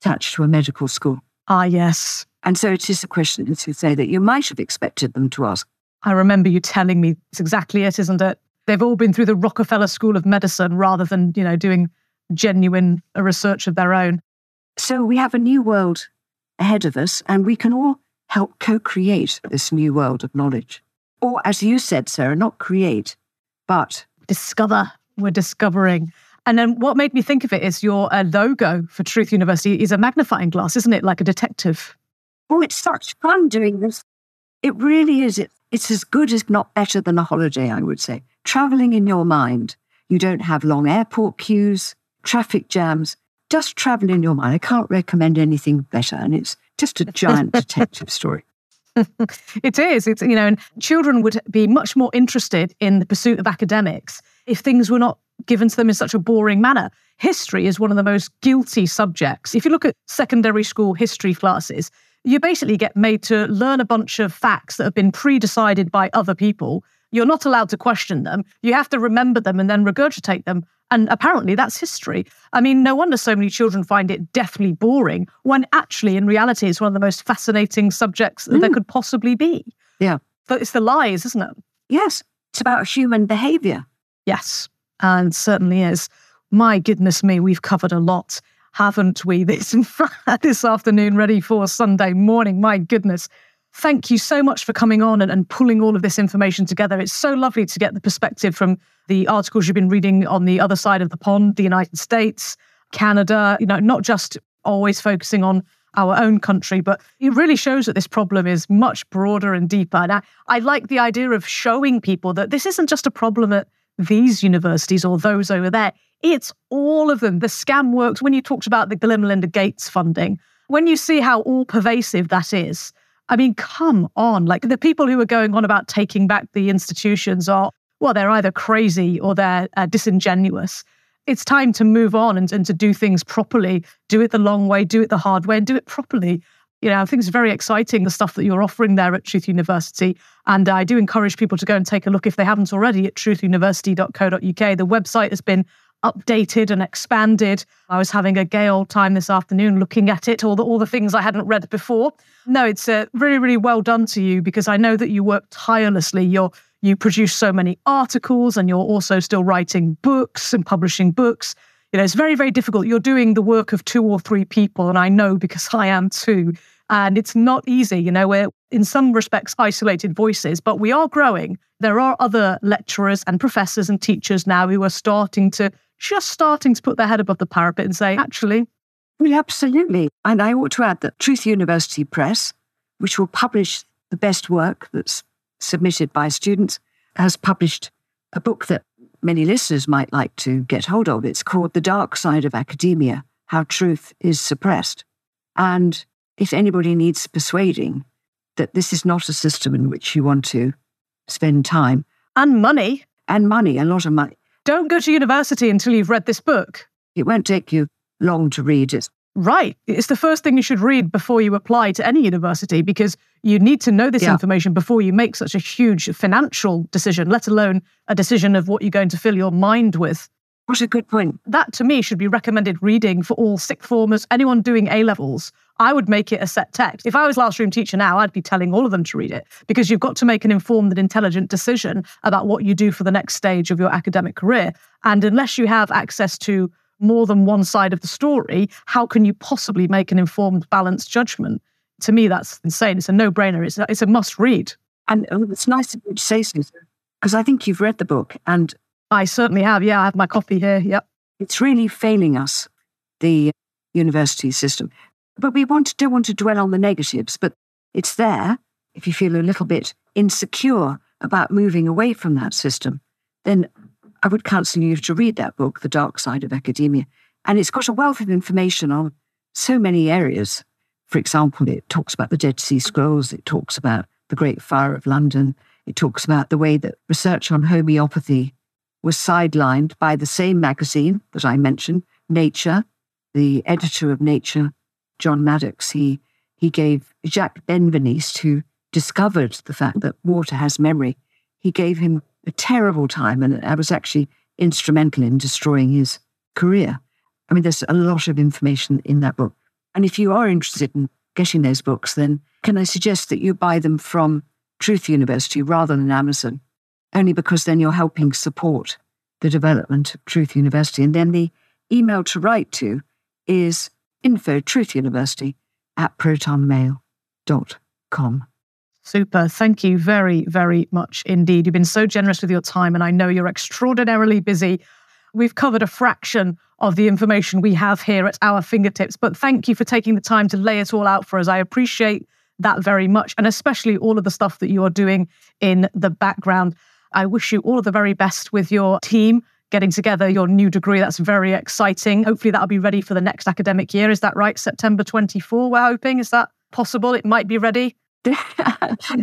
attached to a medical school. Ah, yes. And so it is a question, as you say, that you might have expected them to ask. I remember you telling me it's exactly it, isn't it? They've all been through the Rockefeller School of Medicine rather than, you know, doing genuine research of their own. So we have a new world ahead of us, and we can all help co-create this new world of knowledge. Or, as you said, Sarah, not create, but discover. We're discovering. And then what made me think of it is your uh, logo for Truth University is a magnifying glass, isn't it? Like a detective. Oh, it's such fun doing this. It really is. It, it's as good as, not better than a holiday, I would say. Travelling in your mind. You don't have long airport queues, traffic jams. Just travel in your mind. I can't recommend anything better. And it's just a giant detective story. It is. It's, you know, and children would be much more interested in the pursuit of academics if things were not given to them in such a boring manner. History is one of the most guilty subjects. If you look at secondary school history classes, you basically get made to learn a bunch of facts that have been pre-decided by other people. You're not allowed to question them. You have to remember them and then regurgitate them. And apparently that's history. I mean, no wonder so many children find it deathly boring when actually in reality it's one of the most fascinating subjects that mm. there could possibly be. Yeah. But it's the lies, isn't it? Yes. It's about human behaviour. Yes. And certainly is. My goodness me, we've covered a lot, haven't we? This, this afternoon, ready for Sunday morning. My goodness. thank you so much for coming on and, and pulling all of this information together. It's so lovely to get the perspective from the articles you've been reading on the other side of the pond, the United States, Canada, you know, not just always focusing on our own country, but it really shows that this problem is much broader and deeper. And I, I like the idea of showing people that this isn't just a problem at these universities or those over there. It's all of them. The scam works. When you talked about the Bill and Melinda Gates funding, when you see how all-pervasive that is, I mean, come on. Like, the people who are going on about taking back the institutions are, well, they're either crazy or they're uh, disingenuous. It's time to move on and, and to do things properly. Do it the long way, do it the hard way, and do it properly. You know, I think it's very exciting, the stuff that you're offering there at Truth University. And I do encourage people to go and take a look if they haven't already at truth university dot co dot u k. The website has been updated and expanded. I was having a gay old time this afternoon looking at it, all the, all the things I hadn't read before. No, it's uh, really, really well done to you, because I know that you work tirelessly. You're You produce so many articles, and you're also still writing books and publishing books. You know, it's very, very difficult. You're doing the work of two or three people, and I know because I am too. And it's not easy. You know, we're in some respects isolated voices, but we are growing. There are other lecturers and professors and teachers now who are starting to, just starting to put their head above the parapet and say, actually. Well, absolutely. And I ought to add that Truth University Press, which will publish the best work that's submitted by students, has published a book that many listeners might like to get hold of. It's called The Dark Side of Academia, How Truth is Suppressed. And if anybody needs persuading that this is not a system in which you want to spend time. And money. And money, a lot of money. Don't go to university until you've read this book. It won't take you long to read it. Right. It's the first thing you should read before you apply to any university, because you need to know this yeah. information before you make such a huge financial decision, let alone a decision of what you're going to fill your mind with. What a good point. That, to me, should be recommended reading for all sixth formers, anyone doing A-levels. I would make it a set text. If I was classroom teacher now, I'd be telling all of them to read it, because you've got to make an informed and intelligent decision about what you do for the next stage of your academic career. And unless you have access to more than one side of the story, how can you possibly make an informed, balanced judgment? To me, that's insane. It's a no-brainer. It's a, it's a must-read. And it's nice of you to say so, because I think you've read the book. And I certainly have. Yeah, I have my copy here. Yep. It's really failing us, the university system. But we want to, don't want to dwell on the negatives, but it's there. If you feel a little bit insecure about moving away from that system, then I would counsel you to read that book, The Dark Side of Academia. And it's got a wealth of information on so many areas. For example, it talks about the Dead Sea Scrolls. It talks about the Great Fire of London. It talks about the way that research on homeopathy was sidelined by the same magazine that I mentioned, Nature. The editor of Nature, John Maddox, he, he gave Jacques Benveniste, who discovered the fact that water has memory, he gave him a terrible time, and I was actually instrumental in destroying his career. I mean, there's a lot of information in that book. And if you are interested in getting those books, then can I suggest that you buy them from Truth University rather than Amazon, only because then you're helping support the development of Truth University. And then the email to write to is info truth university at proton mail dot com. Super. Thank you very, very much indeed. You've been so generous with your time, and I know you're extraordinarily busy. We've covered a fraction of the information we have here at our fingertips, but thank you for taking the time to lay it all out for us. I appreciate that very much, and especially all of the stuff that you are doing in the background. I wish you all the very best with your team getting together your new degree. That's very exciting. Hopefully that'll be ready for the next academic year. Is that right? September twenty-fourth, we're hoping. Is that possible? It might be ready.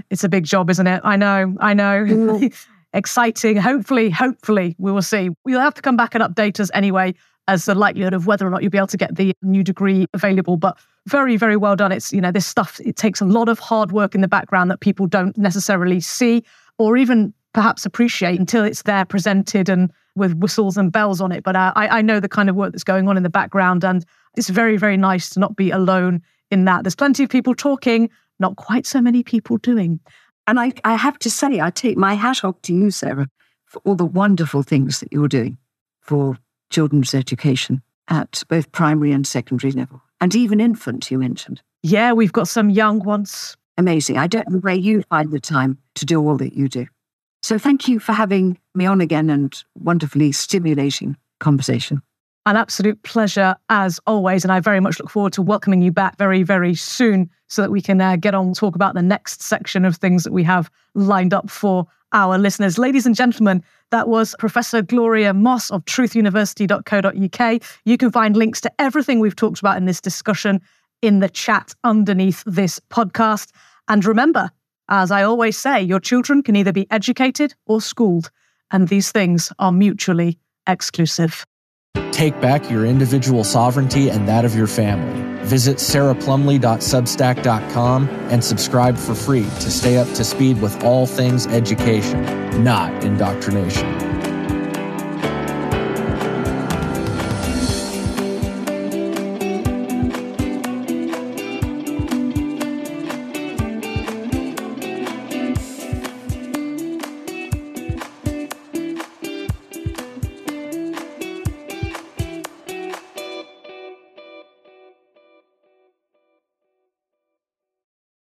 It's a big job, isn't it? I know, I know. Exciting. Hopefully, hopefully, we will see. You'll have to come back and update us anyway as the likelihood of whether or not you'll be able to get the new degree available. But very, very well done. It's, you know, this stuff, it takes a lot of hard work in the background that people don't necessarily see or even perhaps appreciate until it's there presented and with whistles and bells on it. But uh, I, I know the kind of work that's going on in the background, and it's very, very nice to not be alone in that. There's plenty of people talking, not quite so many people doing. And I, I have to say, I take my hat off to you, Sarah, for all the wonderful things that you're doing for children's education at both primary and secondary level, and even infant, you mentioned. Yeah, we've got some young ones. amazing. I don't know where you find the time to do all that you do. So thank you for having me on again, and wonderfully stimulating conversation. An absolute pleasure as always, and I very much look forward to welcoming you back very, very soon so that we can uh, get on and talk about the next section of things that we have lined up for our listeners. Ladies and gentlemen, that was Professor Gloria Moss of truth university dot co dot U K. You can find links to everything we've talked about in this discussion in the chat underneath this podcast. And remember, as I always say, your children can either be educated or schooled, and these things are mutually exclusive. Take back your individual sovereignty and that of your family. Visit sarah plumley dot substack dot com and subscribe for free to stay up to speed with all things education, not indoctrination.